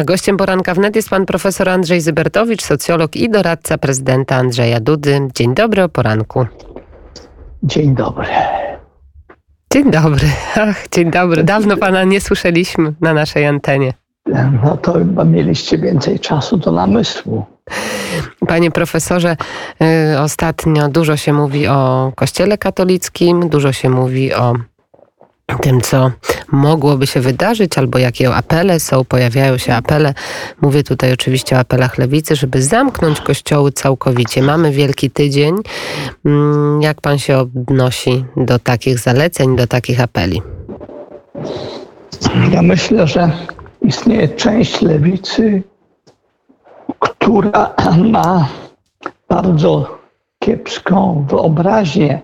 A gościem Poranka Wnet jest pan profesor Andrzej Zybertowicz, socjolog i doradca prezydenta Andrzeja Dudy. Dzień dobry, o poranku. Dzień dobry. Dzień dobry. Ach, dzień dobry. Dawno pana nie słyszeliśmy na naszej antenie. No to chyba mieliście więcej czasu do namysłu. Panie profesorze, ostatnio dużo się mówi o Kościele katolickim, dużo się mówi o tym, co mogłoby się wydarzyć, albo jakie apele są, pojawiają się apele. Mówię tutaj oczywiście o apelach lewicy, żeby zamknąć kościoły całkowicie. Mamy Wielki Tydzień. Jak pan się odnosi do takich zaleceń, do takich apeli? Ja myślę, że istnieje część lewicy, która ma bardzo kiepską wyobraźnię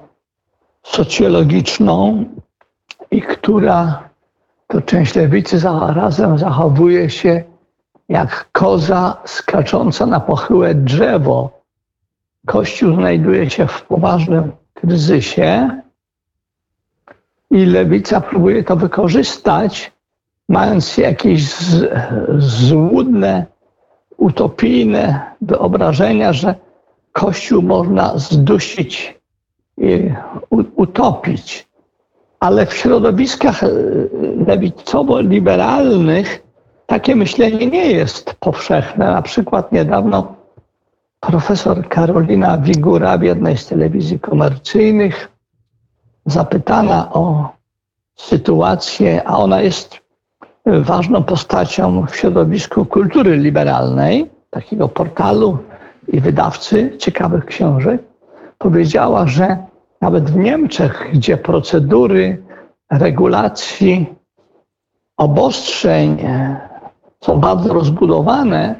socjologiczną i która, to część lewicy, zarazem zachowuje się jak koza skacząca na pochyłe drzewo. Kościół znajduje się w poważnym kryzysie i lewica próbuje to wykorzystać, mając jakieś złudne, utopijne wyobrażenia, że Kościół można zdusić i utopić. Ale w środowiskach lewicowo-liberalnych takie myślenie nie jest powszechne. Na przykład niedawno profesor Karolina Wigura w jednej z telewizji komercyjnych, zapytana o sytuację, a ona jest ważną postacią w środowisku kultury liberalnej, takiego portalu i wydawcy ciekawych książek, powiedziała, że nawet w Niemczech, gdzie procedury regulacji obostrzeń są bardzo rozbudowane,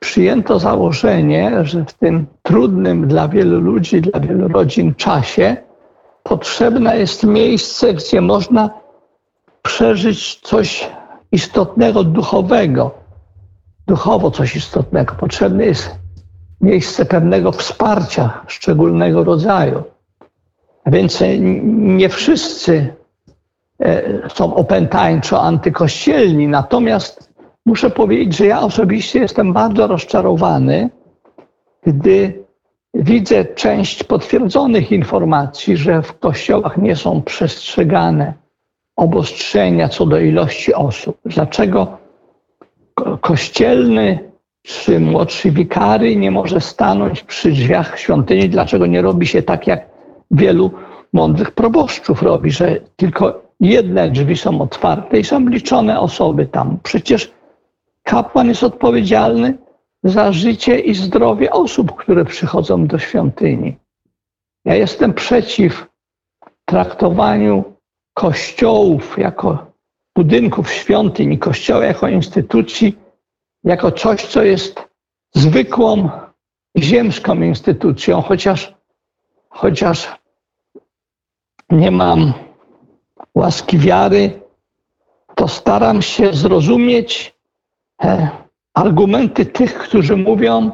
przyjęto założenie, że w tym trudnym dla wielu ludzi, dla wielu rodzin czasie potrzebne jest miejsce, gdzie można przeżyć coś istotnego, duchowego, duchowo coś istotnego. Potrzebne jest miejsce pewnego wsparcia szczególnego rodzaju. A więc nie wszyscy są opętańczo antykościelni. Natomiast muszę powiedzieć, że ja osobiście jestem bardzo rozczarowany, gdy widzę część potwierdzonych informacji, że w kościołach nie są przestrzegane obostrzenia co do ilości osób. Dlaczego kościelny czy młodszy wikary nie może stanąć przy drzwiach świątyni? Dlaczego nie robi się tak, jak wielu mądrych proboszczów robi, że tylko jedne drzwi są otwarte i są liczone osoby tam? Przecież kapłan jest odpowiedzialny za życie i zdrowie osób, które przychodzą do świątyni. Ja jestem przeciw traktowaniu kościołów jako budynków świątyń i kościoła jako instytucji, jako coś, co jest zwykłą, ziemską instytucją, chociaż nie mam łaski wiary, to staram się zrozumieć argumenty tych, którzy mówią,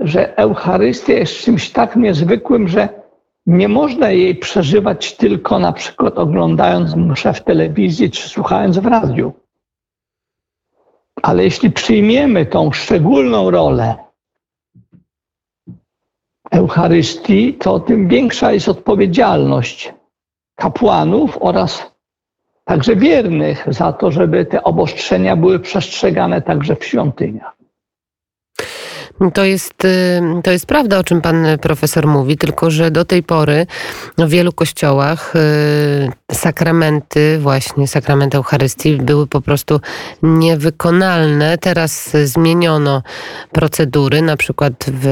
że Eucharystia jest czymś tak niezwykłym, że nie można jej przeżywać tylko na przykład oglądając mszę w telewizji czy słuchając w radiu. Ale jeśli przyjmiemy tą szczególną rolę Eucharystii, to tym większa jest odpowiedzialność kapłanów oraz także wiernych za to, żeby te obostrzenia były przestrzegane także w świątyniach. To jest prawda, o czym pan profesor mówi, tylko że do tej pory w wielu kościołach sakramenty, właśnie sakrament Eucharystii, były po prostu niewykonalne. Teraz zmieniono procedury, na przykład w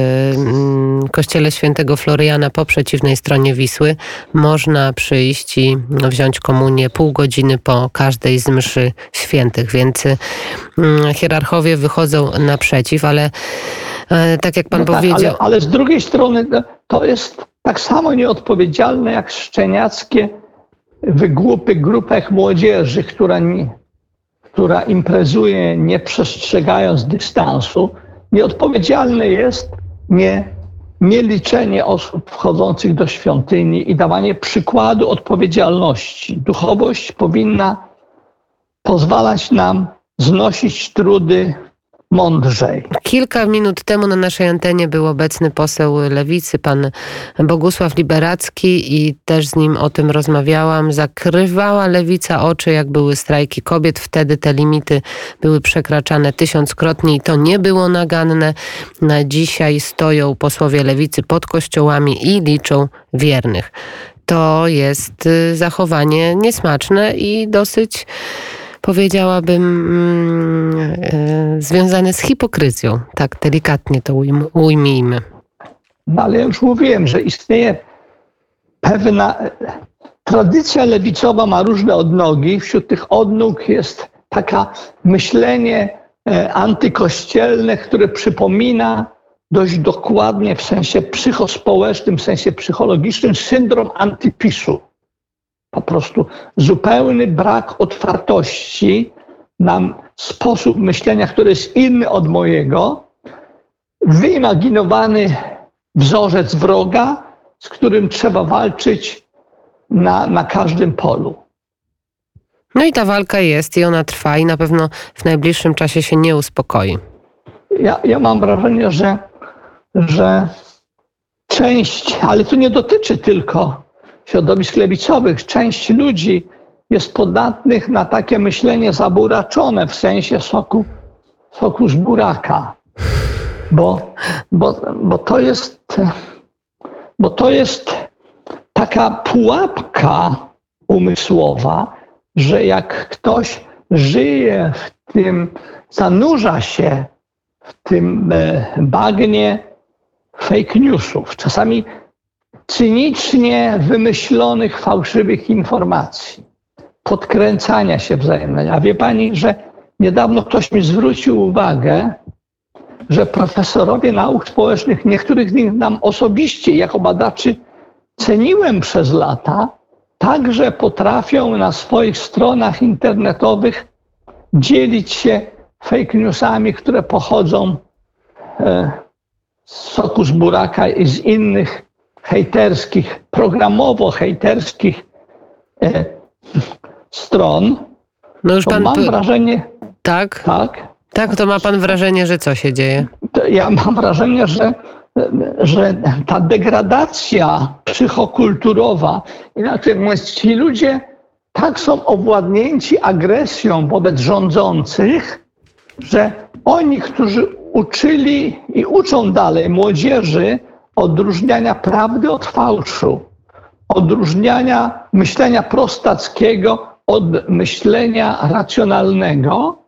kościele świętego Floriana po przeciwnej stronie Wisły można przyjść i wziąć komunię pół godziny po każdej z mszy świętych, więc hierarchowie wychodzą naprzeciw, ale tak jak pan powiedział. Ale z drugiej strony to jest tak samo nieodpowiedzialne jak szczeniackie wygłupy grupek młodzieży, która imprezuje nie przestrzegając dystansu. Nieodpowiedzialne jest nieliczenie osób wchodzących do świątyni i dawanie przykładu odpowiedzialności. Duchowość powinna pozwalać nam znosić trudy mądrzej. Kilka minut temu na naszej antenie był obecny poseł Lewicy, pan Bogusław Liberadzki, i też z nim o tym rozmawiałam. Zakrywała Lewica oczy, jak były strajki kobiet. Wtedy te limity były przekraczane 1000-krotnie i to nie było naganne. Na dzisiaj stoją posłowie Lewicy pod kościołami i liczą wiernych. To jest zachowanie niesmaczne i dosyć, powiedziałabym, związane z hipokryzją. Tak delikatnie to ujmijmy. No ale ja już mówiłem, że istnieje pewna... Tradycja lewicowa ma różne odnogi. Wśród tych odnóg jest taka myślenie antykościelne, które przypomina dość dokładnie w sensie psychospołecznym, w sensie psychologicznym syndrom antypisu. Po prostu zupełny brak otwartości na sposób myślenia, który jest inny od mojego, wyimaginowany wzorzec wroga, z którym trzeba walczyć na każdym polu. No i ta walka jest i ona trwa i na pewno w najbliższym czasie się nie uspokoi. Ja mam wrażenie, że część, ale to nie dotyczy tylko środowisk lewicowych, część ludzi jest podatnych na takie myślenie zaburaczone w sensie soku z buraka. Bo to jest taka pułapka umysłowa, że jak ktoś żyje w tym, zanurza się w tym bagnie fake newsów, czasami cynicznie wymyślonych, fałszywych informacji, podkręcania się wzajemnie. A wie pani, że niedawno ktoś mi zwrócił uwagę, że profesorowie nauk społecznych, niektórych z nich nam osobiście jako badaczy ceniłem przez lata, także potrafią na swoich stronach internetowych dzielić się fake newsami, które pochodzą z soku z buraka i z innych hejterskich, programowo-hejterskich stron. No już pan... Mam wrażenie... Tak, to ma pan wrażenie, że co się dzieje? Ja mam wrażenie, że ta degradacja psychokulturowa, inaczej mówiąc, ci ludzie tak są owładnięci agresją wobec rządzących, że oni, którzy uczyli i uczą dalej młodzieży odróżniania prawdy od fałszu, odróżniania myślenia prostackiego od myślenia racjonalnego,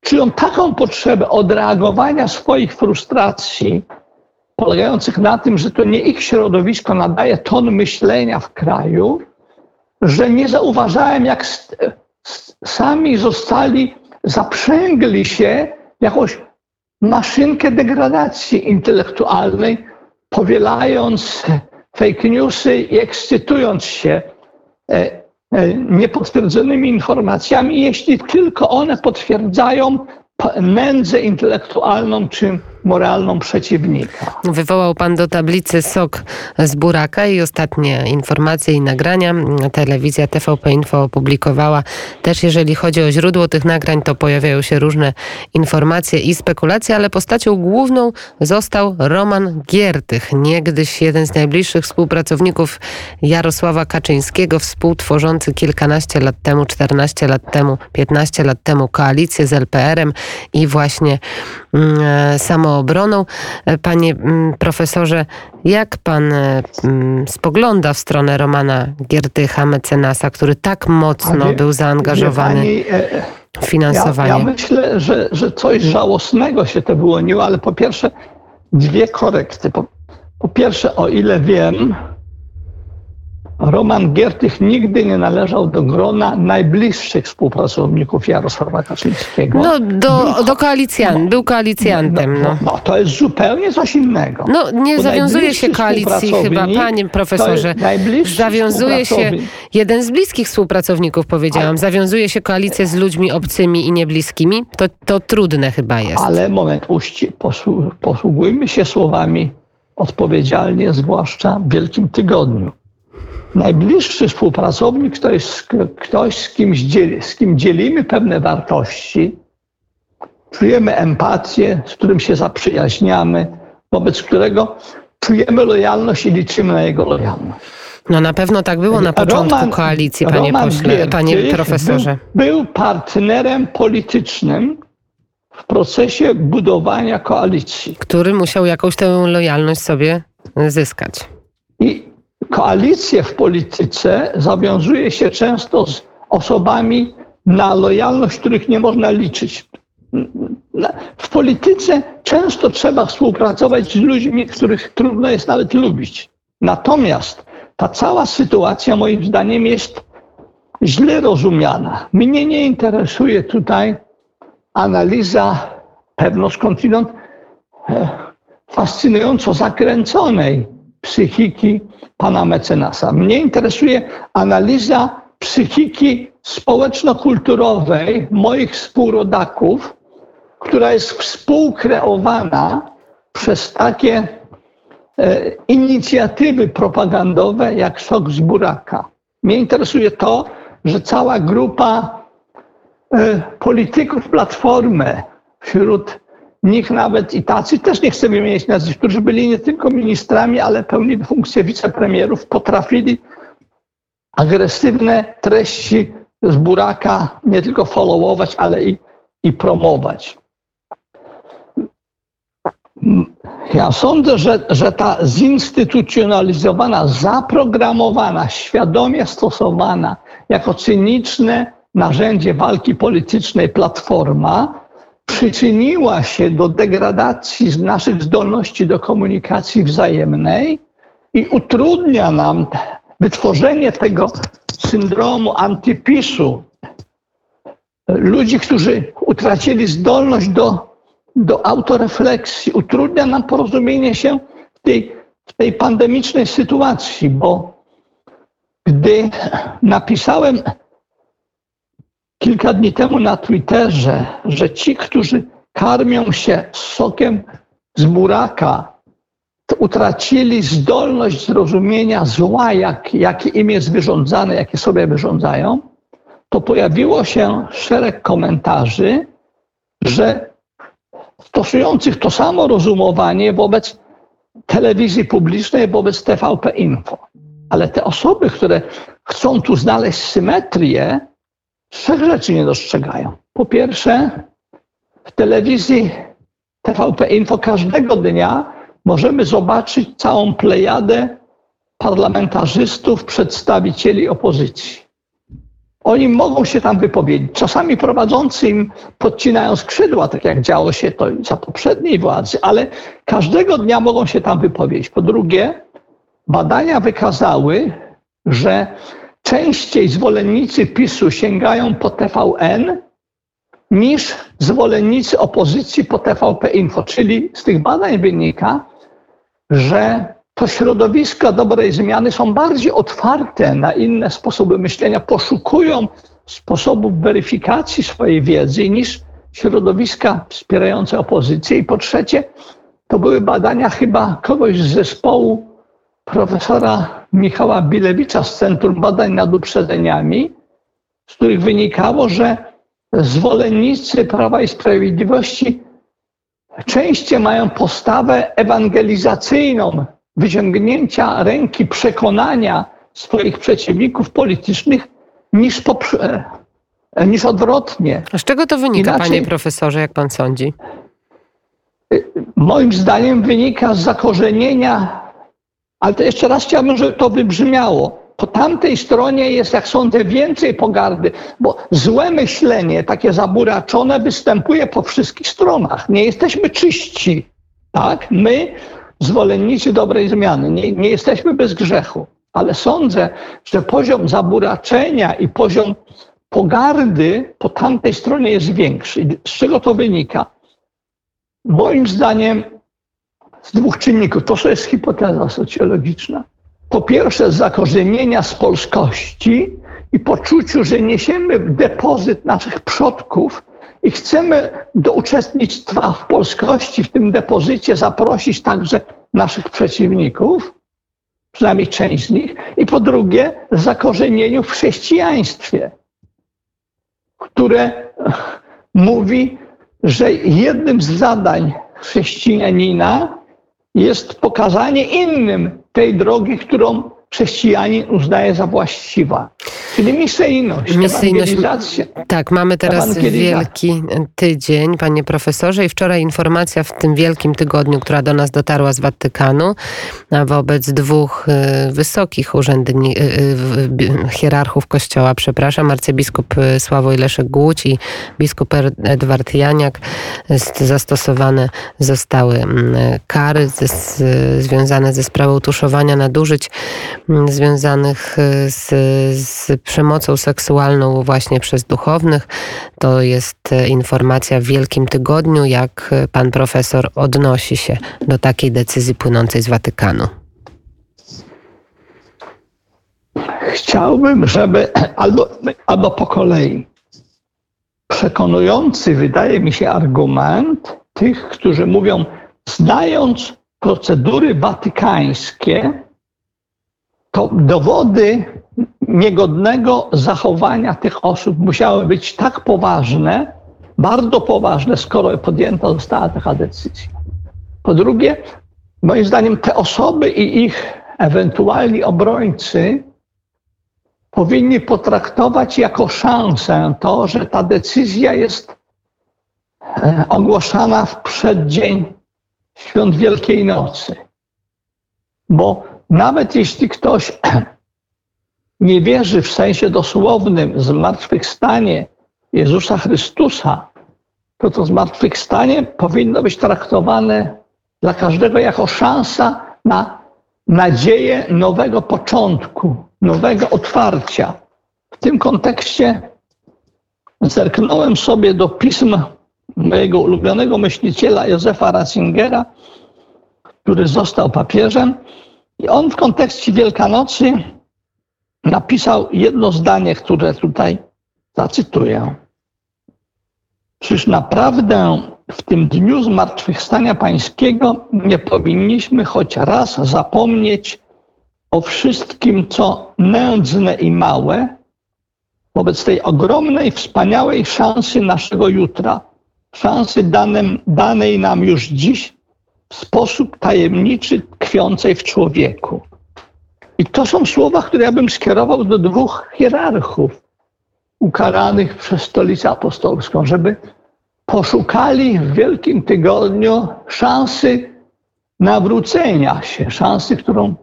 czują taką potrzebę odreagowania swoich frustracji polegających na tym, że to nie ich środowisko nadaje ton myślenia w kraju, że nie zauważałem, jak sami zaprzęgli się w jakąś maszynkę degradacji intelektualnej, powielając fake newsy i ekscytując się niepotwierdzonymi informacjami, jeśli tylko one potwierdzają nędzę intelektualną czy moralną przeciwnika. Wywołał pan do tablicy sok z buraka i ostatnie informacje i nagrania. Telewizja TVP Info opublikowała też, jeżeli chodzi o źródło tych nagrań, to pojawiają się różne informacje i spekulacje, ale postacią główną został Roman Giertych, niegdyś jeden z najbliższych współpracowników Jarosława Kaczyńskiego, współtworzący kilkanaście lat temu, 14 lat temu, 15 lat temu koalicję z LPR-em i właśnie Samoobroną. Panie profesorze, jak pan spogląda w stronę Romana Giertycha, mecenasa, który tak mocno był zaangażowany w finansowanie? Ja myślę, że coś żałosnego się to wyłoniło, ale po pierwsze dwie korekty. Po pierwsze, o ile wiem, Roman Giertych nigdy nie należał do grona najbliższych współpracowników Jarosława Kaczyńskiego. No, do koalicjant, był koalicjantem. No, to jest zupełnie coś innego. No, nie zawiązuje się koalicji chyba, panie profesorze. Zawiązuje się, jeden z bliskich współpracowników, powiedziałam, zawiązuje się koalicję z ludźmi obcymi i niebliskimi. To trudne chyba jest. Ale moment, posługujmy się słowami odpowiedzialnie, zwłaszcza w Wielkim Tygodniu. Najbliższy współpracownik to jest ktoś, z kim dzielimy pewne wartości, czujemy empatię, z którym się zaprzyjaźniamy, wobec którego czujemy lojalność i liczymy na jego lojalność. No na pewno tak było na początku koalicji, panie pośle, panie profesorze. Był partnerem politycznym w procesie budowania koalicji. Który musiał jakąś tę lojalność sobie zyskać. I koalicje w polityce zawiązuje się często z osobami, na lojalność których nie można liczyć. W polityce często trzeba współpracować z ludźmi, których trudno jest nawet lubić. Natomiast ta cała sytuacja moim zdaniem jest źle rozumiana. Mnie nie interesuje tutaj analiza pewno skądinąd fascynująco zakręconej psychiki pana mecenasa. Mnie interesuje analiza psychiki społeczno-kulturowej moich współrodaków, która jest współkreowana przez takie inicjatywy propagandowe jak Sok z Buraka. Mnie interesuje to, że cała grupa polityków Platformy, wśród nich nawet i tacy, też nie chcę wymieniać nazwisk, którzy byli nie tylko ministrami, ale pełnili funkcję wicepremierów, potrafili agresywne treści z Buraka nie tylko followować, ale i promować. Ja sądzę, że ta zinstytucjonalizowana, zaprogramowana, świadomie stosowana jako cyniczne narzędzie walki politycznej platforma przyczyniła się do degradacji naszych zdolności do komunikacji wzajemnej i utrudnia nam wytworzenie tego syndromu antypisu ludzi, którzy utracili zdolność do autorefleksji, utrudnia nam porozumienie się w tej pandemicznej sytuacji, bo gdy napisałem kilka dni temu na Twitterze, że ci, którzy karmią się sokiem z buraka, utracili zdolność zrozumienia zła, jakie im jest wyrządzane, jakie sobie wyrządzają, to pojawiło się szereg komentarzy, że stosujących to samo rozumowanie wobec telewizji publicznej, wobec TVP Info. Ale te osoby, które chcą tu znaleźć symetrię, trzech rzeczy nie dostrzegają. Po pierwsze, w telewizji TVP Info każdego dnia możemy zobaczyć całą plejadę parlamentarzystów, przedstawicieli opozycji. Oni mogą się tam wypowiedzieć. Czasami prowadzący im podcinają skrzydła, tak jak działo się to za poprzedniej władzy, ale każdego dnia mogą się tam wypowiedzieć. Po drugie, badania wykazały, że częściej zwolennicy PiS-u sięgają po TVN niż zwolennicy opozycji po TVP Info. Czyli z tych badań wynika, że to środowiska dobrej zmiany są bardziej otwarte na inne sposoby myślenia, poszukują sposobów weryfikacji swojej wiedzy niż środowiska wspierające opozycję. I po trzecie, to były badania chyba kogoś z zespołu profesora Michała Bilewicza z Centrum Badań nad Uprzedzeniami, z których wynikało, że zwolennicy Prawa i Sprawiedliwości częściej mają postawę ewangelizacyjną, wyciągnięcia ręki przekonania swoich przeciwników politycznych niż odwrotnie. A z czego to wynika, panie profesorze, jak pan sądzi? Moim zdaniem wynika z zakorzenienia, ale to jeszcze raz chciałbym, żeby to wybrzmiało. Po tamtej stronie jest, jak sądzę, więcej pogardy, bo złe myślenie, takie zaburaczone, występuje po wszystkich stronach. Nie jesteśmy czyści, tak? My, zwolennicy dobrej zmiany, nie jesteśmy bez grzechu, ale sądzę, że poziom zaburaczenia i poziom pogardy po tamtej stronie jest większy. Z czego to wynika? Moim zdaniem z dwóch czynników. To jest hipoteza socjologiczna. Po pierwsze, z zakorzenienia z polskości i poczuciu, że niesiemy depozyt naszych przodków i chcemy do uczestnictwa w polskości, w tym depozycie zaprosić także naszych przeciwników, przynajmniej część z nich. I po drugie, z zakorzenieniu w chrześcijaństwie, które mówi, że jednym z zadań chrześcijanina jest pokazanie innym tej drogi, którą chrześcijanin uznaje za właściwa. Czyli misyjność, ewangelizacja. Tak, mamy teraz Wielki Tydzień, panie profesorze, i wczoraj informacja w tym Wielkim Tygodniu, która do nas dotarła z Watykanu wobec dwóch wysokich urzędników, hierarchów Kościoła, przepraszam, arcybiskup Sławoj Leszek Głódź i biskup Edward Janiak, zastosowane zostały kary związane ze sprawą tuszowania nadużyć związanych z przemocą seksualną właśnie przez duchownych. To jest informacja w Wielkim Tygodniu. Jak pan profesor odnosi się do takiej decyzji płynącej z Watykanu? Chciałbym, żeby albo po kolei. Przekonujący wydaje mi się argument tych, którzy mówią, znając procedury watykańskie, to dowody niegodnego zachowania tych osób musiały być tak poważne, bardzo poważne, skoro podjęta została taka decyzja. Po drugie, moim zdaniem te osoby i ich ewentualni obrońcy powinni potraktować jako szansę to, że ta decyzja jest ogłaszana w przeddzień Świąt Wielkiej Nocy. Bo nawet jeśli ktoś nie wierzy w sensie dosłownym zmartwychwstanie Jezusa Chrystusa, to to zmartwychwstanie powinno być traktowane dla każdego jako szansa na nadzieję nowego początku, nowego otwarcia. W tym kontekście zerknąłem sobie do pism mojego ulubionego myśliciela Józefa Ratzingera, który został papieżem. I on w kontekście Wielkanocy napisał jedno zdanie, które tutaj zacytuję. Czyż naprawdę w tym dniu zmartwychwstania pańskiego nie powinniśmy choć raz zapomnieć o wszystkim, co nędzne i małe, wobec tej ogromnej, wspaniałej szansy naszego jutra, szansy danej nam już dziś w sposób tajemniczy tkwiącej w człowieku. I to są słowa, które ja bym skierował do dwóch hierarchów ukaranych przez Stolicę Apostolską, żeby poszukali w Wielkim Tygodniu szansy nawrócenia się, szansy, którą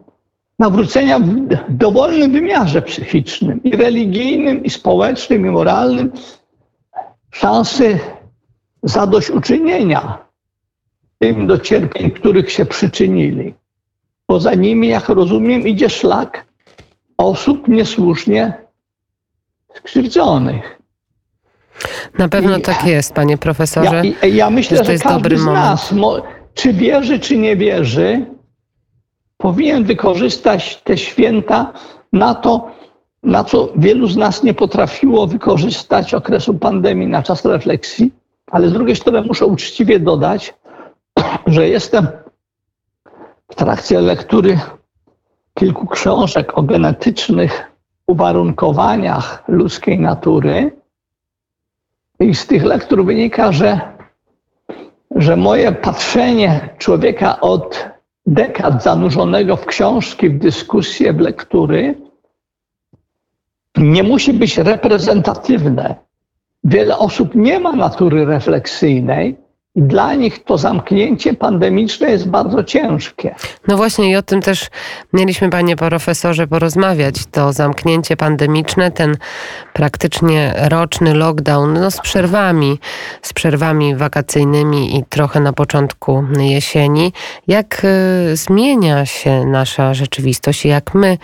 nawrócenia w dowolnym wymiarze psychicznym, i religijnym, i społecznym, i moralnym, szansy zadośćuczynienia tym do cierpień, których się przyczynili. Poza nimi, jak rozumiem, idzie szlak osób niesłusznie skrzywdzonych. Na pewno tak jest, panie profesorze. Ja myślę, że to jest każdy dobry moment. Z nas, czy wierzy, czy nie wierzy, powinien wykorzystać te święta na to, na co wielu z nas nie potrafiło wykorzystać okresu pandemii, na czas refleksji, ale z drugiej strony muszę uczciwie dodać, że jestem w trakcie lektury kilku książek o genetycznych uwarunkowaniach ludzkiej natury i z tych lektur wynika, że moje patrzenie człowieka od dekad zanurzonego w książki, w dyskusje, w lektury nie musi być reprezentatywne. Wiele osób nie ma natury refleksyjnej. Dla nich to zamknięcie pandemiczne jest bardzo ciężkie. No właśnie i o tym też mieliśmy, panie profesorze, porozmawiać. To zamknięcie pandemiczne, ten praktycznie roczny lockdown z przerwami wakacyjnymi i trochę na początku jesieni. Jak zmienia się nasza rzeczywistość i jak my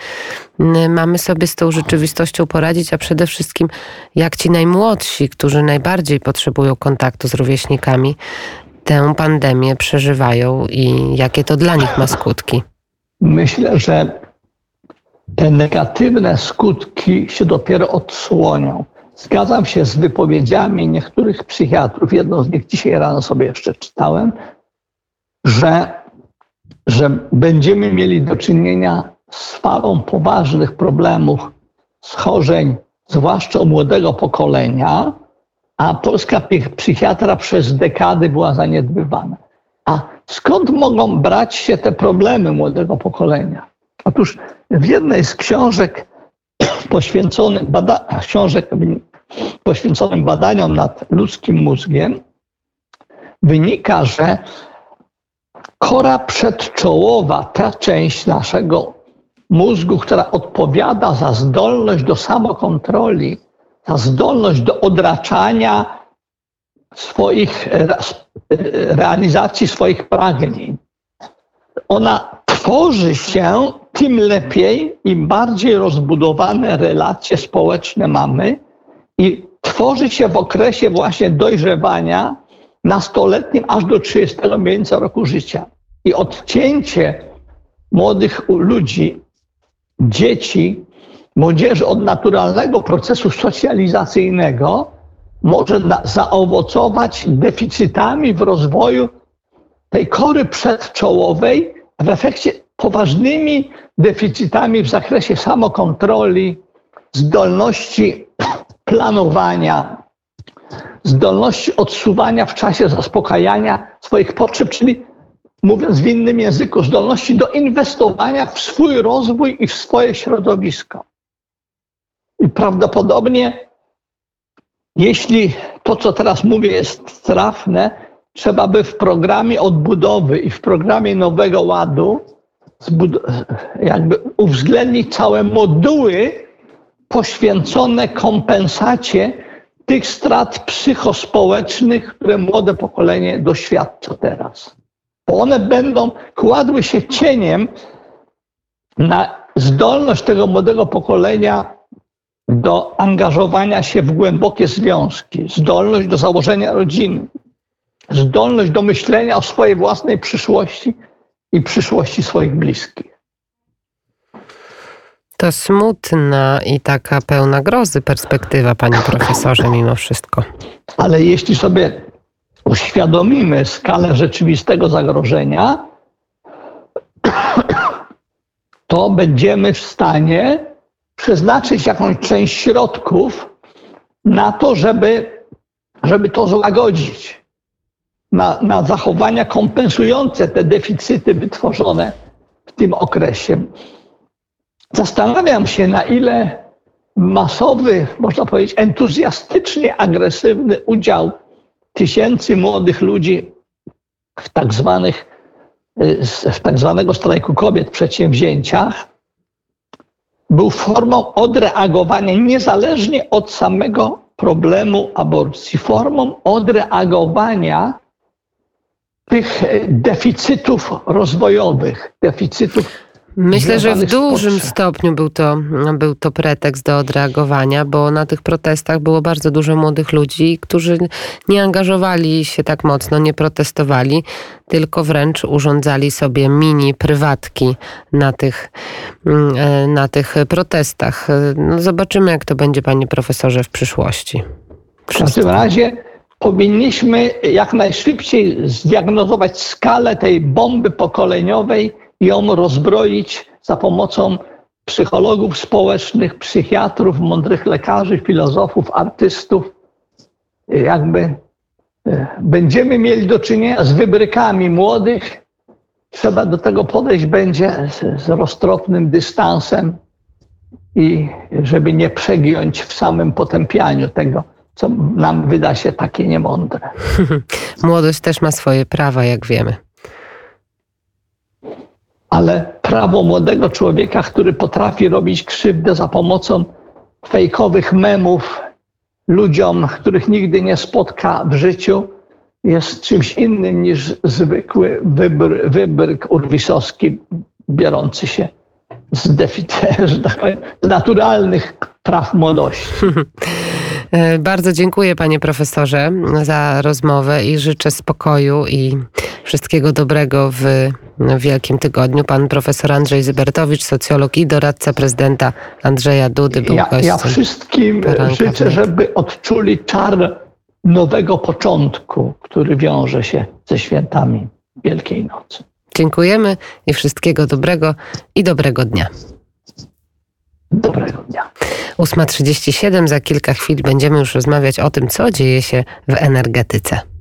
mamy sobie z tą rzeczywistością poradzić, a przede wszystkim jak ci najmłodsi, którzy najbardziej potrzebują kontaktu z rówieśnikami, tę pandemię przeżywają i jakie to dla nich ma skutki? Myślę, że te negatywne skutki się dopiero odsłonią. Zgadzam się z wypowiedziami niektórych psychiatrów, jedną z nich dzisiaj rano sobie jeszcze czytałem, że będziemy mieli do czynienia z falą poważnych problemów, schorzeń, zwłaszcza u młodego pokolenia, a polska psychiatra przez dekady była zaniedbywana. A skąd mogą brać się te problemy młodego pokolenia? Otóż w jednej z książek poświęconych badaniom nad ludzkim mózgiem wynika, że kora przedczołowa, ta część naszego mózgu, która odpowiada za zdolność do samokontroli, za zdolność do odraczania swoich, realizacji swoich pragnień. Ona tworzy się tym lepiej, im bardziej rozbudowane relacje społeczne mamy i tworzy się w okresie właśnie dojrzewania nastoletnim aż do 30 miesiąca roku życia. I odcięcie młodych ludzi, dzieci, młodzieży od naturalnego procesu socjalizacyjnego może zaowocować deficytami w rozwoju tej kory przedczołowej, a w efekcie poważnymi deficytami w zakresie samokontroli, zdolności planowania, zdolności odsuwania w czasie zaspokajania swoich potrzeb, czyli mówiąc w innym języku, zdolności do inwestowania w swój rozwój i w swoje środowisko. I prawdopodobnie, jeśli to, co teraz mówię, jest trafne, trzeba by w programie odbudowy i w programie Nowego Ładu jakby uwzględnić całe moduły poświęcone kompensacie tych strat psychospołecznych, które młode pokolenie doświadcza teraz. Bo one będą kładły się cieniem na zdolność tego młodego pokolenia do angażowania się w głębokie związki, zdolność do założenia rodziny, zdolność do myślenia o swojej własnej przyszłości i przyszłości swoich bliskich. To smutna i taka pełna grozy perspektywa, panie profesorze, mimo wszystko. Ale jeśli sobie uświadomimy skalę rzeczywistego zagrożenia, to będziemy w stanie przeznaczyć jakąś część środków na to, żeby to złagodzić, na zachowania kompensujące te deficyty wytworzone w tym okresie. Zastanawiam się, na ile masowy, można powiedzieć, entuzjastycznie agresywny udział tysięcy młodych ludzi w tak zwanego strajku kobiet przedsięwzięciach był formą odreagowania, niezależnie od samego problemu aborcji, formą odreagowania tych deficytów rozwojowych, deficytów. Myślę, że w dużym stopniu był to pretekst do odreagowania, bo na tych protestach było bardzo dużo młodych ludzi, którzy nie angażowali się tak mocno, nie protestowali, tylko wręcz urządzali sobie mini prywatki na tych protestach. No zobaczymy, jak to będzie, panie profesorze, w przyszłości. W każdym razie powinniśmy jak najszybciej zdiagnozować skalę tej bomby pokoleniowej, ją rozbroić za pomocą psychologów społecznych, psychiatrów, mądrych lekarzy, filozofów, artystów. Jakby będziemy mieli do czynienia z wybrykami młodych, trzeba do tego podejść będzie z roztropnym dystansem i żeby nie przegiąć w samym potępianiu tego, co nam wyda się takie niemądre. Młodość też ma swoje prawa, jak wiemy. Ale prawo młodego człowieka, który potrafi robić krzywdę za pomocą fejkowych memów ludziom, których nigdy nie spotka w życiu, jest czymś innym niż zwykły wybryk urwisowski biorący się z naturalnych praw młodości. Bardzo dziękuję, panie profesorze, za rozmowę i życzę spokoju i wszystkiego dobrego w Wielkim Tygodniu. Pan profesor Andrzej Zybertowicz, socjolog i doradca prezydenta Andrzeja Dudy, był gościem. Ja wszystkim życzę, żeby odczuli czar nowego początku, który wiąże się ze świętami Wielkiej Nocy. Dziękujemy i wszystkiego dobrego i dobrego dnia. Dobrego dnia. 8:37, za kilka chwil będziemy już rozmawiać o tym, co dzieje się w energetyce.